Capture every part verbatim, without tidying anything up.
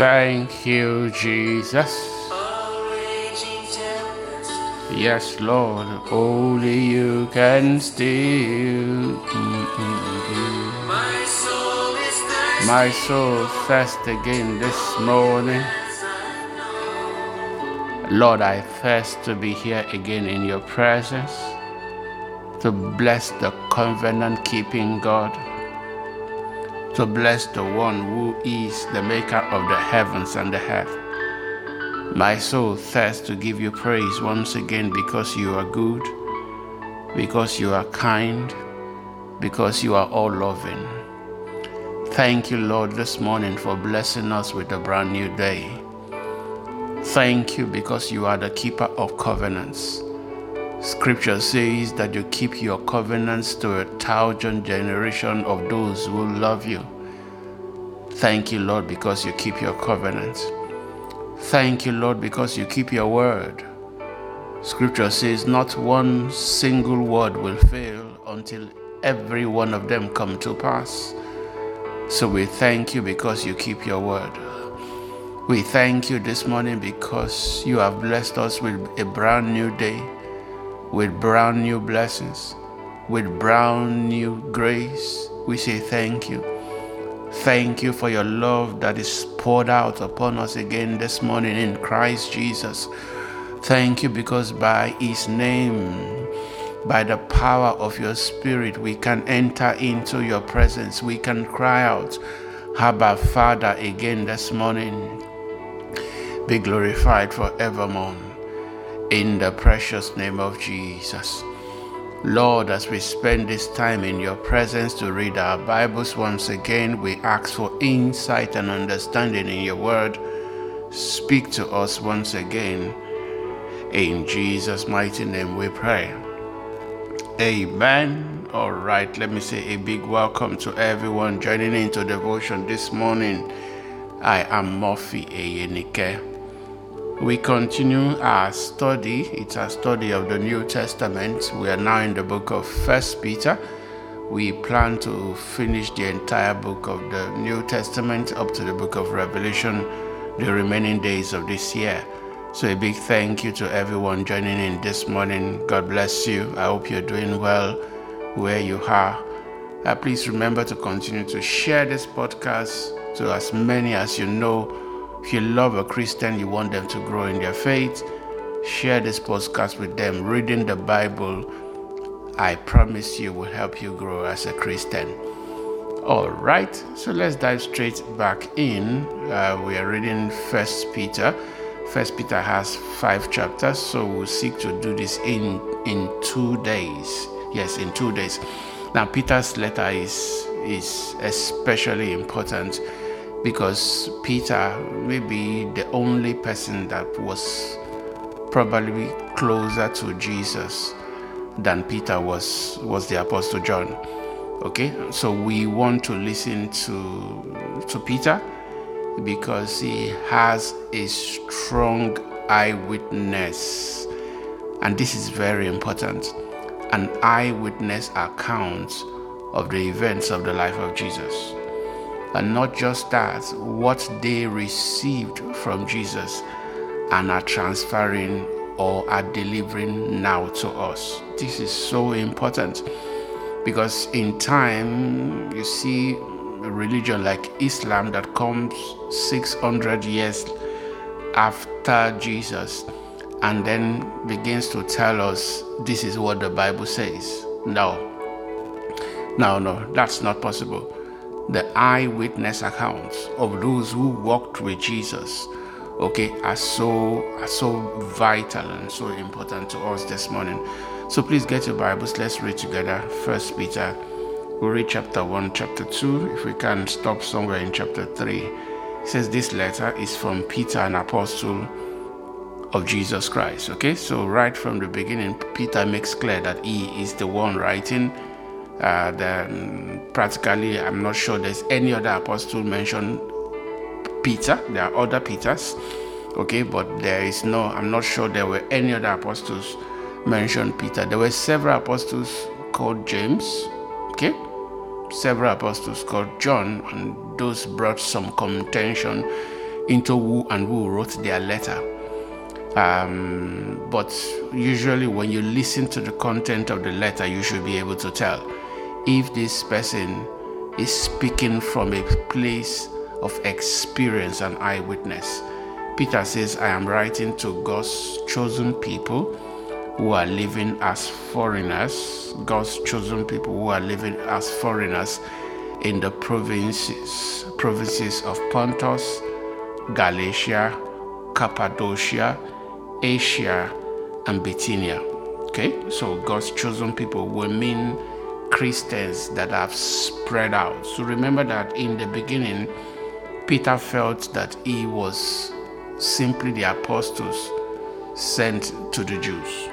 Thank you, Jesus. Yes, Lord, only you can still. My soul is thirsty. My soul thirsts again this morning. Lord, I thirst to be here again in your presence, to bless the covenant-keeping God, to bless the one who is the maker of the heavens and the earth. My soul thirsts to give you praise once again because you are good, because you are kind, because you are all-loving. Thank you, Lord, this morning for blessing us with a brand new day. Thank you because you are the keeper of covenants. Scripture says that you keep your covenants to a thousand generation of those who love you. Thank you, Lord, because you keep your covenants. Thank you, Lord, because you keep your word. Scripture says not one single word will fail until every one of them come to pass. So we thank you because you keep your word. We thank you this morning because you have blessed us with a brand new day, with brand new blessings, with brand new grace. We say thank you. Thank you for your love that is poured out upon us again this morning in Christ Jesus. Thank you because by his name, by the power of your spirit, we can enter into your presence. We can cry out, Abba, Father, again this morning. Be glorified forevermore in the precious name of Jesus. Lord, as we spend this time in your presence to read our Bibles once again, we ask for insight and understanding in your word. Speak to us once again. In Jesus' mighty name we pray. Amen. All right, let me say a big welcome to everyone joining into devotion this morning. I am Morphy Eyenike. We continue our study. It's a study of the New Testament. We are now in the book of First Peter. We plan to finish the entire book of the New Testament up to the book of Revelation the remaining days of this year. So a big thank you to everyone joining in this morning. God bless you. I hope you're doing well where you are. Uh, please remember to continue to share this podcast to as many as you know. If you love a Christian, you want them to grow in their faith, share this podcast with them. Reading the Bible, I promise you, will help you grow as a Christian. All right, so let's dive straight back in. Uh, we are reading First Peter. First Peter has five chapters, so we'll seek to do this in, in two days. Yes, in two days. Now, Peter's letter is, is especially important, because Peter may be the only person that was probably closer to Jesus than Peter was, was the Apostle John. Okay, so we want to listen to, to Peter because he has a strong eyewitness. And this is very important, an eyewitness account of the events of the life of Jesus. And not just that, what they received from Jesus and are transferring or are delivering now to us. This is so important because in time, you see a religion like Islam that comes six hundred years after Jesus and then begins to tell us this is what the Bible says. No, no, no, that's not possible. The eyewitness accounts of those who walked with Jesus, okay, are so are so vital and so important to us this morning. So please get your Bibles. Let's read together. First Peter, we'll read chapter one, chapter two. If we can stop somewhere in chapter three, it says this letter is from Peter, an apostle of Jesus Christ. Okay, so right from the beginning, Peter makes clear that he is the one writing. Uh, then practically, I'm not sure there's any other apostle mentioned Peter. There are other Peters, okay, but there is no, I'm not sure there were any other apostles mentioned Peter. There were several apostles called James, okay, several apostles called John, and those brought some contention into who and who wrote their letter. Um, but usually when you listen to the content of the letter, you should be able to tell if this person is speaking from a place of experience and eyewitness. Peter says, I am writing to God's chosen people who are living as foreigners, God's chosen people who are living as foreigners in the provinces, provinces of Pontus, Galatia, Cappadocia, Asia, and Bithynia. Okay, so God's chosen people will mean Christians that have spread out. So remember that in the beginning, Peter felt that he was simply the apostles sent to the Jews,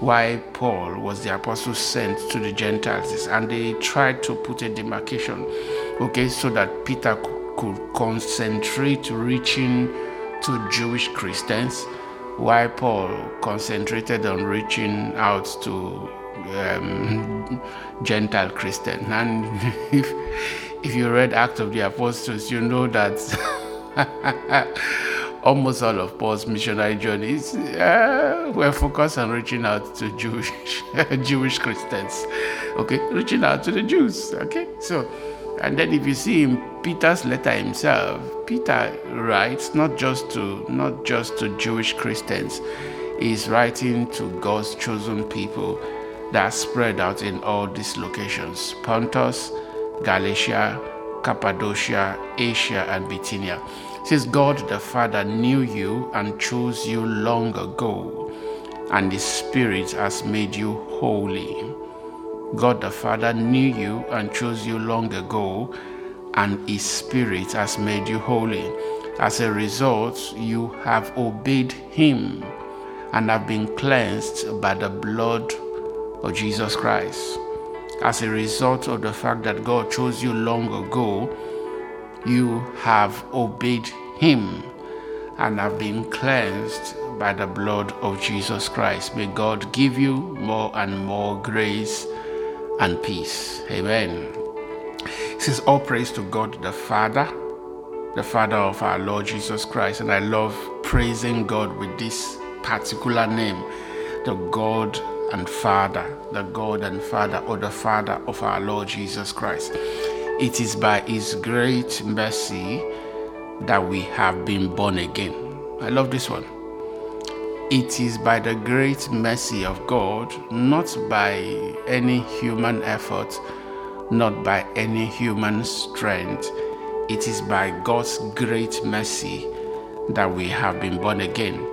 why Paul was the apostle sent to the Gentiles, and they tried to put a demarcation, okay, so that Peter could concentrate reaching to Jewish Christians, while Paul concentrated on reaching out to um, Gentile Christians. And if if you read Acts of the Apostles, you know that almost all of Paul's missionary journeys uh, were focused on reaching out to Jewish Jewish Christians, okay, reaching out to the Jews, okay. So, and then if you see in Peter's letter himself, Peter writes not just to not just to Jewish Christians, he's writing to God's chosen people that are spread out in all these locations: Pontus, Galatia, Cappadocia, Asia, and Bithynia. Says God the Father knew you and chose you long ago, and His Spirit has made you holy. God the Father knew you and chose you long ago, and His Spirit has made you holy. As a result, you have obeyed Him and have been cleansed by the blood of Jesus Christ. As a result of the fact that God chose you long ago, you have obeyed Him and have been cleansed by the blood of Jesus Christ. May God give you more and more grace and peace. Amen. It says, all praise to God the Father, the Father of our Lord Jesus Christ. And I love praising God with this particular name, the God and Father, the God and Father, or the Father of our Lord Jesus Christ. It is by His great mercy that we have been born again. I love this one. It is by the great mercy of God, not by any human effort, not by any human strength. It is by God's great mercy that we have been born again,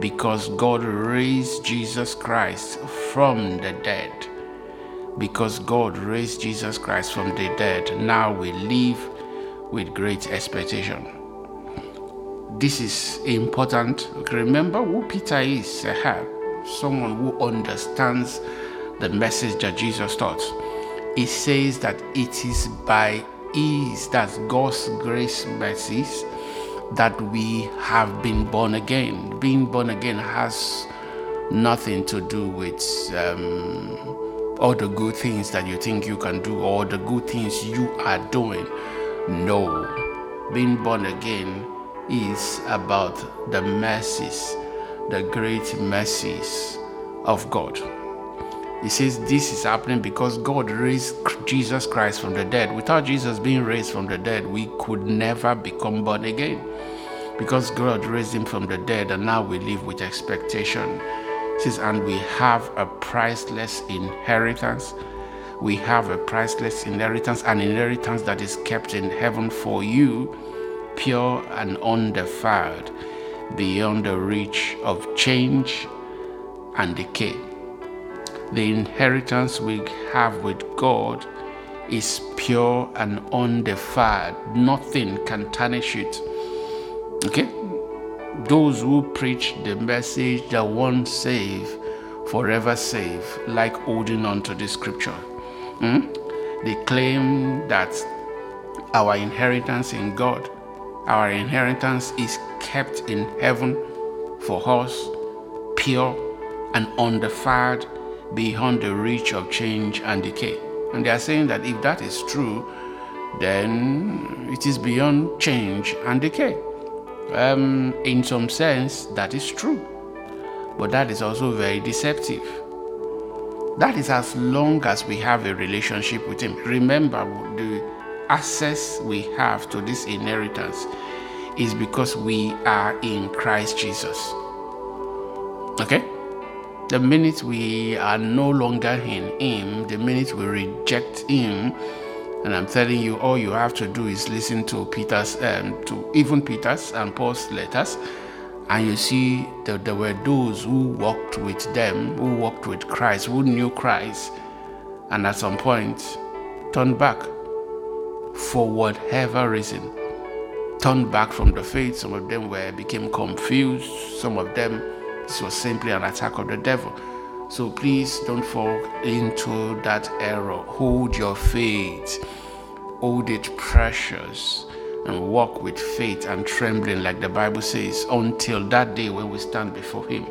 because God raised Jesus Christ from the dead. Because God raised Jesus Christ from the dead, now we live with great expectation. This is important. Remember who Peter is, someone who understands the message that Jesus taught. He says that it is by His, that's God's grace mercies, that we have been born again. Being born again has nothing to do with um, all the good things that you think you can do, or the good things you are doing. No. Being born again is about the mercies, the great mercies of God. He says this is happening because God raised Jesus Christ from the dead. Without Jesus being raised from the dead, we could never become born again. Because God raised Him from the dead, and now we live with expectation. Says, and we have a priceless inheritance. We have a priceless inheritance, an inheritance that is kept in heaven for you, pure and undefiled, beyond the reach of change and decay. The inheritance we have with God is pure and undefiled. Nothing can tarnish it. Okay? Those who preach the message that once save, forever save, like holding on to the scripture. Hmm? They claim that our inheritance in God, our inheritance is kept in heaven for us, pure and undefiled, beyond the reach of change and decay. And they are saying that if that is true, then it is beyond change and decay. Um, in some sense, that is true. But that is also very deceptive. That is as long as we have a relationship with Him. Remember, the access we have to this inheritance is because we are in Christ Jesus. Okay? The minute we are no longer in Him, the minute we reject Him, and I'm telling you, all you have to do is listen to Peter's, um, to even Peter's and Paul's letters, and you see that there were those who walked with them, who walked with Christ, who knew Christ, and at some point turned back for whatever reason. Turned back from the faith. Some of them were became confused. Some of them, this was simply an attack of the devil. So please don't fall into that error. Hold your faith. Hold it precious. And walk with faith and trembling, like the Bible says, until that day when we stand before Him.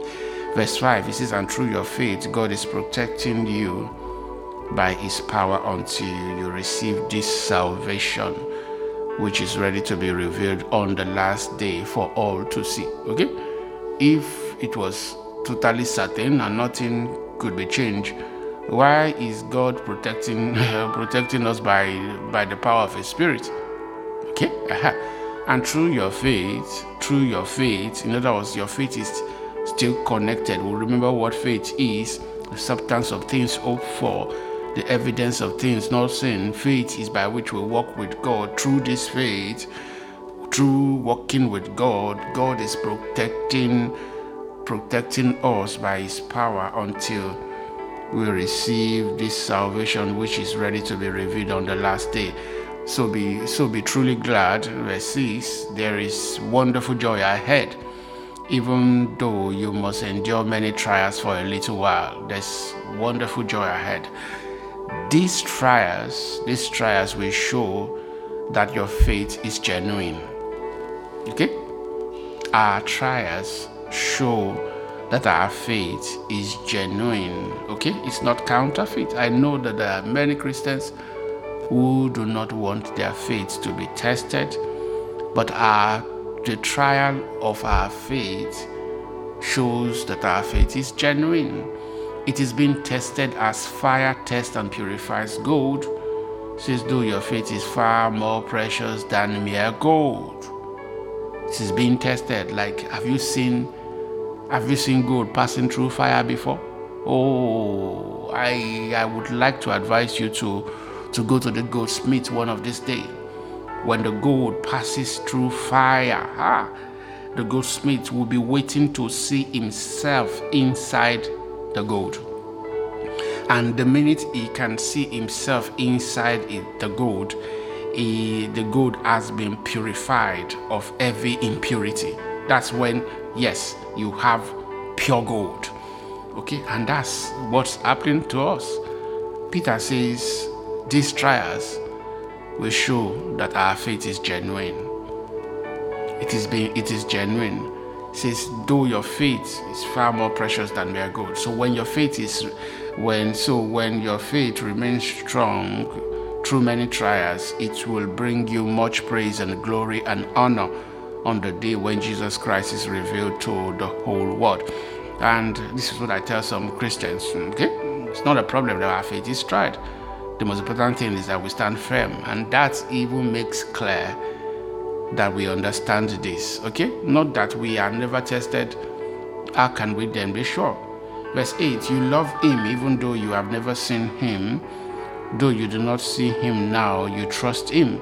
Verse five, it says, and through your faith, God is protecting you by His power until you receive this salvation, which is ready to be revealed on the last day for all to see. Okay? If it was totally certain and nothing could be changed, why is God protecting uh, protecting us by, by the power of His Spirit? Okay, uh-huh. And through your faith, through your faith, in other words, your faith is still connected. We'll remember what faith is, the substance of things hoped for, the evidence of things not seen. Faith is by which we walk with God. Through this faith, through walking with God, God is protecting, protecting us by His power until we receive this salvation, which is ready to be revealed on the last day. So be so be truly glad, verse six, there is wonderful joy ahead, even though you must endure many trials for a little while. There's wonderful joy ahead. These trials, these trials will show that your faith is genuine. Okay? Our trials show that our faith is genuine. Okay? It's not counterfeit. I know that there are many Christians who do not want their faith to be tested, but our, the trial of our faith shows that our faith is genuine. It is being tested as fire tests and purifies gold, since though your faith is far more precious than mere gold. It is being tested. Like, have you seen, have you seen gold passing through fire before? Oh, I I would like to advise you to to go to the goldsmith one of this day. When the gold passes through fire, ah, the goldsmith will be waiting to see himself inside the gold. And the minute he can see himself inside it, the gold, he, the gold has been purified of every impurity. That's when, yes, you have pure gold. Okay, and that's what's happening to us. Peter says, these trials will show that our faith is genuine. It is being, it is genuine. It says, though your faith is far more precious than mere gold. So when your faith is, when so when your faith remains strong through many trials, it will bring you much praise and glory and honor on the day when Jesus Christ is revealed to the whole world. And this is what I tell some Christians. Okay, it's not a problem that our faith is tried. The most important thing is that we stand firm, and that even makes clear that we understand this, okay? Not that we are never tested. How can we then be sure? Verse eight, you love Him even though you have never seen Him. Though you do not see Him now, you trust Him,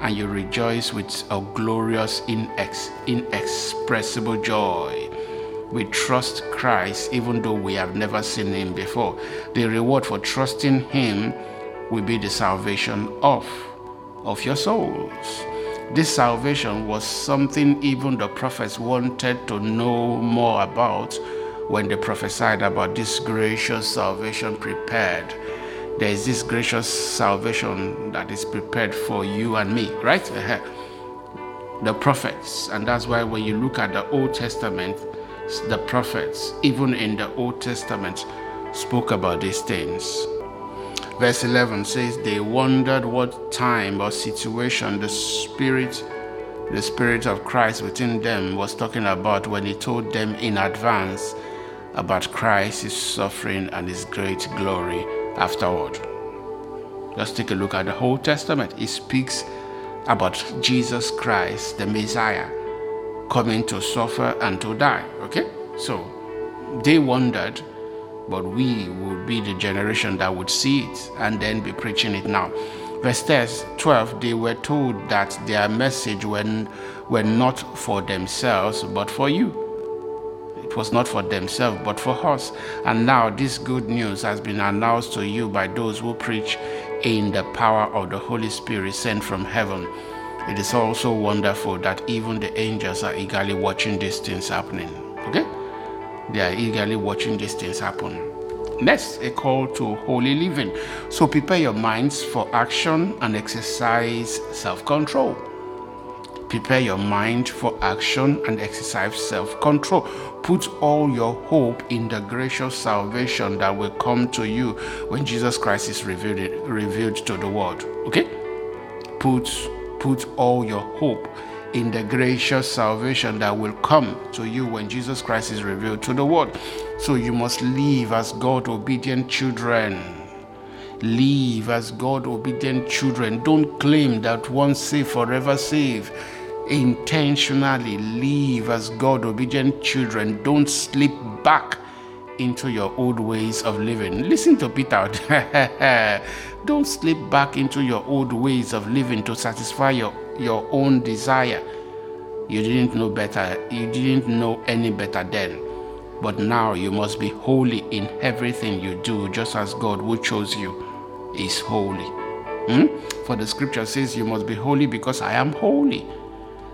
and you rejoice with a glorious, inex- inexpressible joy. We trust Christ even though we have never seen Him before. The reward for trusting Him will be the salvation of, of your souls. This salvation was something even the prophets wanted to know more about when they prophesied about this gracious salvation prepared. There is this gracious salvation that is prepared for you and me, right? The prophets. And that's why when you look at the Old Testament, the prophets, even in the Old Testament, spoke about these things. Verse eleven says, they wondered what time or situation the Spirit the Spirit of Christ within them was talking about when he told them in advance about Christ, his suffering, and his great glory afterward. Let's take a look at the whole Testament. It speaks about Jesus Christ, the Messiah, coming to suffer and to die. Okay? So they wondered, but we would be the generation that would see it and then be preaching it now. Verse twelve, they were told that their message were, were not for themselves, but for you. It was not for themselves, but for us. And now this good news has been announced to you by those who preach in the power of the Holy Spirit sent from heaven. It is also wonderful that even the angels are eagerly watching these things happening. Okay? They are eagerly watching these things happen. Next, a call to holy living. So prepare your minds for action and exercise self-control. Prepare your mind for action and exercise self-control. Put all your hope in the gracious salvation that will come to you when Jesus Christ is revealed, revealed to the world. Okay? Put, put all your hope in the gracious salvation that will come to you when Jesus Christ is revealed to the world. So you must live as God-obedient children. Live as God-obedient children. Don't claim that once saved, forever saved. Intentionally live as God-obedient children. Don't slip back into your old ways of living. Listen to Peter. Don't slip back into your old ways of living to satisfy your, your own desire. You didn't know better. You didn't know any better then. But now you must be holy in everything you do, just as God who chose you is holy. Hmm? For the scripture says you must be holy because I am holy.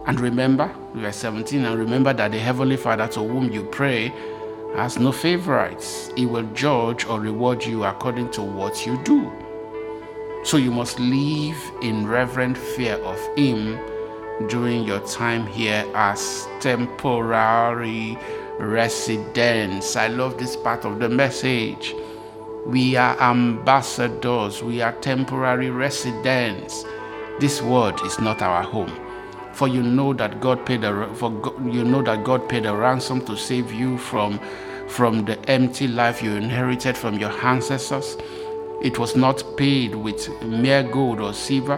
And remember, verse seventeen, and remember that the Heavenly Father to whom you pray has no favorites. He will judge or reward you according to what you do. So you must live in reverent fear of Him during your time here as temporary residents. I love this part of the message. We are ambassadors. We are temporary residents. This world is not our home. For you know that God paid a for God, you know that God paid a ransom to save you from, from the empty life you inherited from your ancestors. It was not paid with mere gold or silver,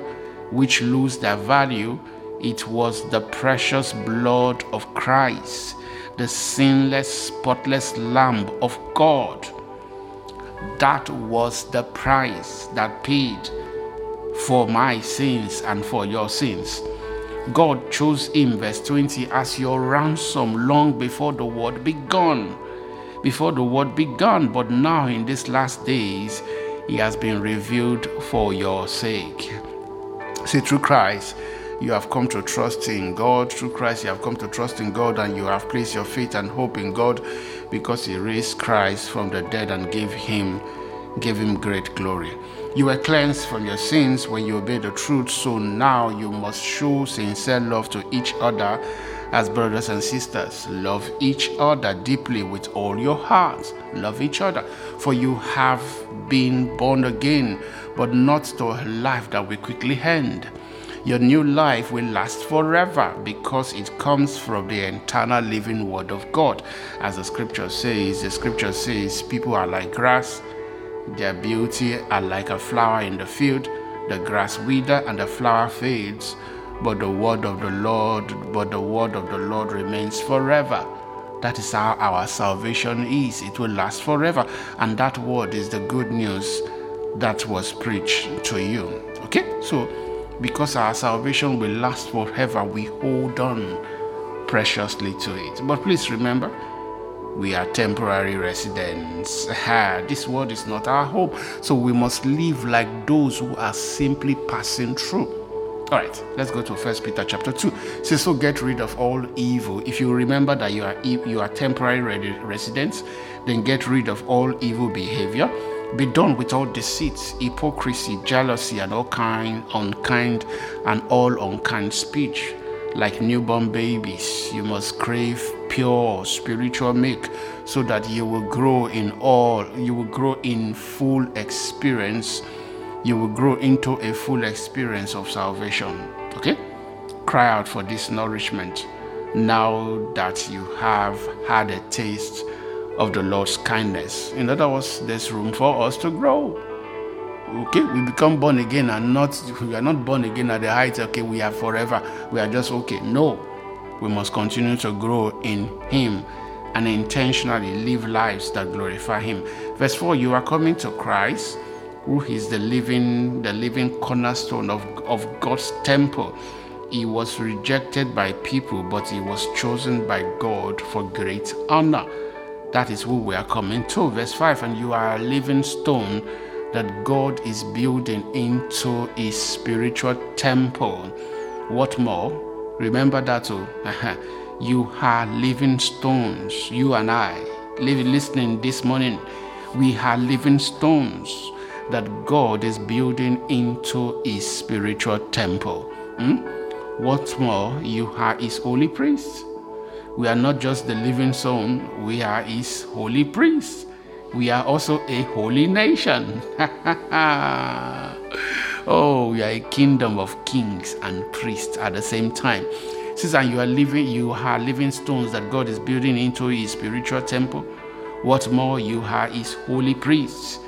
which lose their value. It was the precious blood of Christ, the sinless, spotless Lamb of God. That was the price that paid for my sins and for your sins. God chose Him, verse twenty, as your ransom long before the world began. Before the world began, but now in these last days, He has been revealed for your sake. See, through Christ, you have come to trust in God. Through Christ, you have come to trust in God, and you have placed your faith and hope in God because He raised Christ from the dead and gave Him, gave Him great glory. You were cleansed from your sins when you obeyed the truth, so now you must show sincere love to each other as brothers and sisters. Love each other deeply with all your heart. Love each other, for you have been born again, but not to a life that will quickly end. Your new life will last forever because it comes from the eternal living Word of God. As the scripture says, the scripture says, people are like grass. Their beauty are like a flower in the field. The grass withers and the flower fades, but the word of the Lord, but the word of the Lord remains forever. That is how our salvation is. It will last forever. And that word is the good news that was preached to you. Okay? So, because our salvation will last forever, we hold on preciously to it. But please remember, we are temporary residents. This world is not our home. So we must live like those who are simply passing through. All right, let's go to First Peter chapter two. It says, so get rid of all evil. If you remember that you are you are temporary residents, then get rid of all evil behavior. Be done with all deceit, hypocrisy, jealousy, and all kind, unkind, and all unkind speech. Like newborn babies, you must crave pure spiritual milk, so that you will grow in all, you will grow in full experience, you will grow into a full experience of salvation. Okay? cry out for this nourishment now that you have had a taste of the Lord's kindness. In other words, there's room for us to grow. Okay, we become born again, and not we are not born again at the height. Okay, we are forever. We are just okay. No, we must continue to grow in Him and intentionally live lives that glorify Him. Verse four: you are coming to Christ, who is the living, the living cornerstone of, of God's temple. He was rejected by people, but He was chosen by God for great honor. That is who we are coming to. Verse five: and you are a living stone that God is building into His spiritual temple. What more? Remember that too. You are living stones. You and I, listening this morning, we are living stones that God is building into His spiritual temple. Hmm? What more? You are His holy priest. We are not just the living stone, we are His holy priest. We are also a holy nation. Oh, we are a kingdom of kings and priests at the same time. Since you are living, you are living stones that God is building into His spiritual temple. What more, you are His holy priests.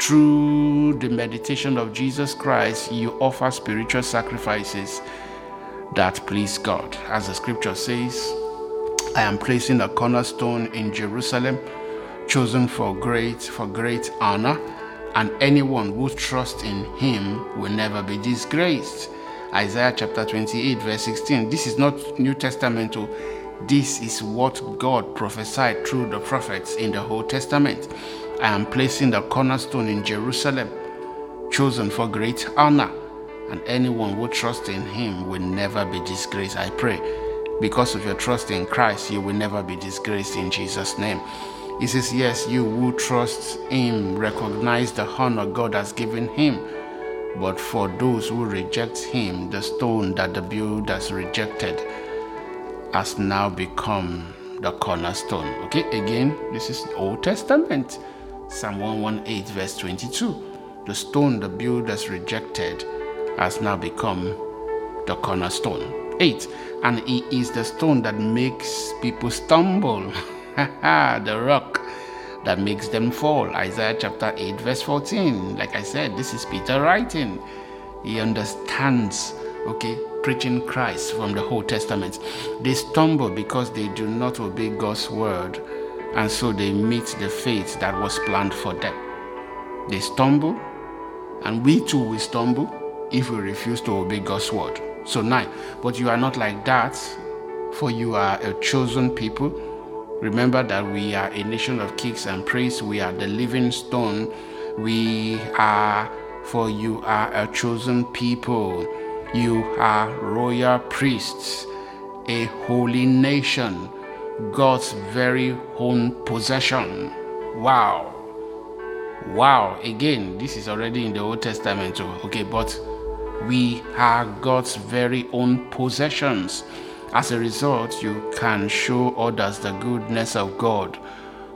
Through the meditation of Jesus Christ, you offer spiritual sacrifices that please God. As the scripture says, I am placing a cornerstone in Jerusalem, chosen for great for great honor, and anyone who trusts in Him will never be disgraced. Isaiah chapter twenty-eight verse sixteen. This is not New Testamental. This is what God prophesied through the prophets in the Old Testament. I am placing the cornerstone in Jerusalem, chosen for great honor, and anyone who trusts in Him will never be disgraced. I pray, because of your trust in Christ, you will never be disgraced in Jesus' name. He says, yes, you who trust Him recognize the honor God has given Him. But for those who reject Him, the stone that the builders rejected has now become the cornerstone. Okay, again, this is the Old Testament. Psalm one eighteen verse twenty-two. The stone the builders rejected has now become the cornerstone. eight. And He is the stone that makes people stumble. The rock that makes them fall. Isaiah chapter eight verse fourteen. Like I said, this is Peter writing. He understands, okay, preaching Christ from the Old Testament. They stumble because they do not obey God's word, and so they meet the fate that was planned for them. They stumble, and we too will stumble if we refuse to obey God's word. So nine, but you are not like that, for you are a chosen people. Remember that we are a nation of kings and priests. We are the living stone. We are, for you are a chosen people. You are royal priests, a holy nation, God's very own possession. Wow. Wow. Again, this is already in the Old Testament too. Okay, but we are God's very own possessions. As a result, you can show others the goodness of God,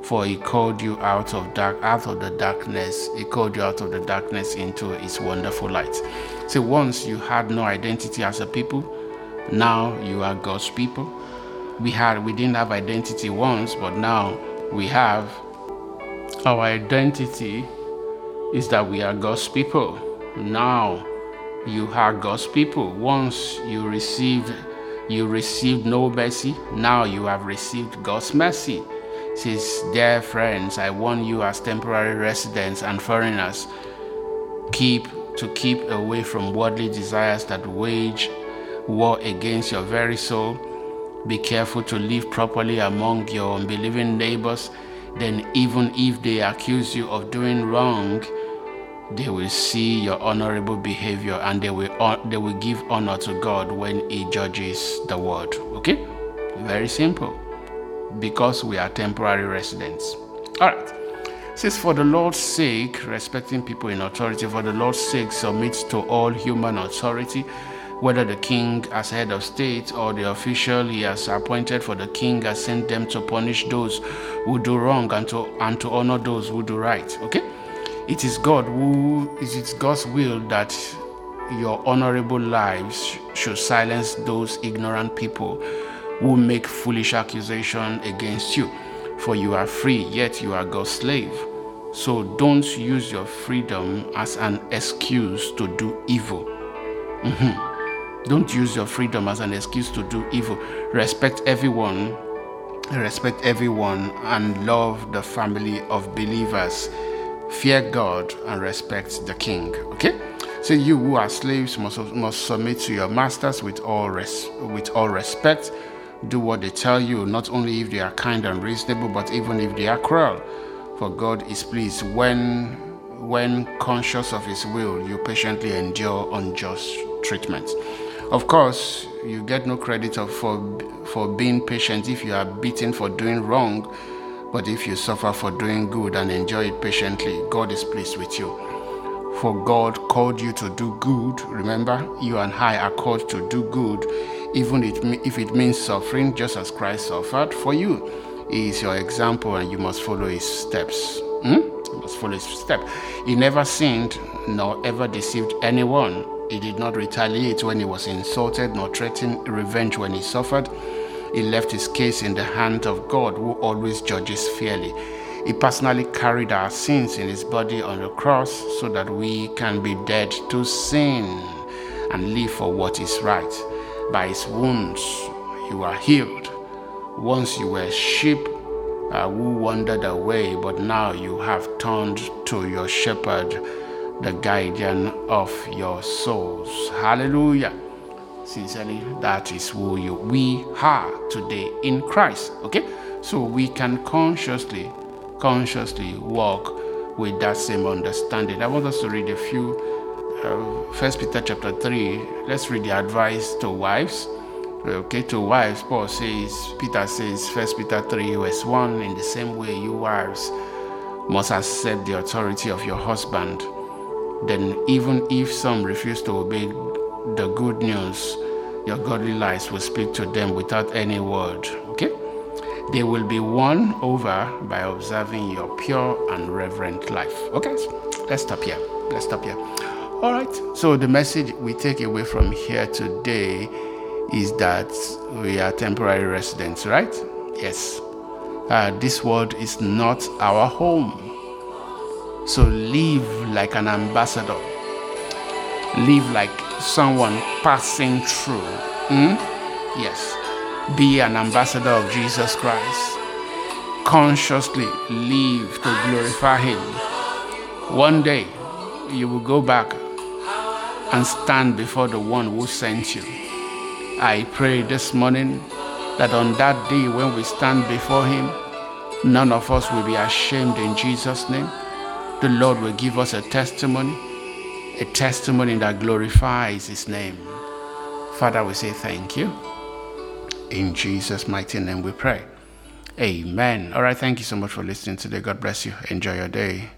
for He called you out of dark, out of the darkness. He called you out of the darkness into His wonderful light. So once you had no identity as a people, now you are God's people. We had, we didn't have identity once, but now we have. Our identity is that we are God's people. Now you are God's people. Once you received. You received no mercy, now you have received God's mercy. It says, dear friends, I warn you as temporary residents and foreigners, keep to keep away from worldly desires that wage war against your very soul. Be careful to live properly among your unbelieving neighbors. Then even if they accuse you of doing wrong, they will see your honorable behavior, and they will they will give honor to God when He judges the world. Okay? Very simple. Because we are temporary residents. Alright. It says, for the Lord's sake, respecting people in authority, for the Lord's sake, submit to all human authority, whether the king as head of state or the official he has appointed, for the king has sent them to punish those who do wrong and to and to honor those who do right. Okay? It is God who, it is God's will that your honorable lives should silence those ignorant people who make foolish accusations against you. For you are free, yet you are God's slave. So don't use your freedom as an excuse to do evil. Mm-hmm. Don't use your freedom as an excuse to do evil. Respect everyone, respect everyone, and love the family of believers. Fear God and respect the King. Okay? So you who are slaves must must submit to your masters with all res- with all respect. Do what they tell you, not only if they are kind and reasonable, but even if they are cruel. For God is pleased when, when conscious of His will, you patiently endure unjust treatment. Of course, you get no credit of, for, for being patient if you are beaten for doing wrong, but if you suffer for doing good and enjoy it patiently, God is pleased with you. For God called you to do good. Remember, you and I are called to do good, even if it means suffering, just as Christ suffered for you. He is your example, and you must follow His steps. Hmm? You must follow His step. He never sinned, nor ever deceived anyone. He did not retaliate when he was insulted, nor threaten revenge when he suffered. He left his case in the hand of God, who always judges fairly. He personally carried our sins in His body on the cross, so that we can be dead to sin and live for what is right. By His wounds you are healed. Once you were sheep uh, who wandered away, but now you have turned to your shepherd, the guardian of your souls. Hallelujah. Sincerely, that is who you we are today in Christ. Okay? So we can consciously, consciously walk with that same understanding. I want us to read a few. First uh, Peter chapter three. Let's read the advice to wives. Okay, to wives, Paul says, Peter says, First Peter three verse one, in the same way you wives must accept the authority of your husband. Then even if some refuse to obey the good news, your godly lives will speak to them without any word. Okay? They will be won over by observing your pure and reverent life. Okay? Let's stop here. Let's stop here. All right. So the message we take away from here today is that we are temporary residents, right? Yes. Uh, this world is not our home. So live like an ambassador. Live like someone passing through. Mm? Yes. Be an ambassador of Jesus Christ. Consciously live to glorify Him. One day, you will go back and stand before the one who sent you. I pray this morning that on that day when we stand before Him, none of us will be ashamed in Jesus' name. The Lord will give us a testimony, a testimony that glorifies His name. Father, we say thank you. In Jesus' mighty name we pray. Amen. All right, thank you so much for listening today. God bless you. Enjoy your day.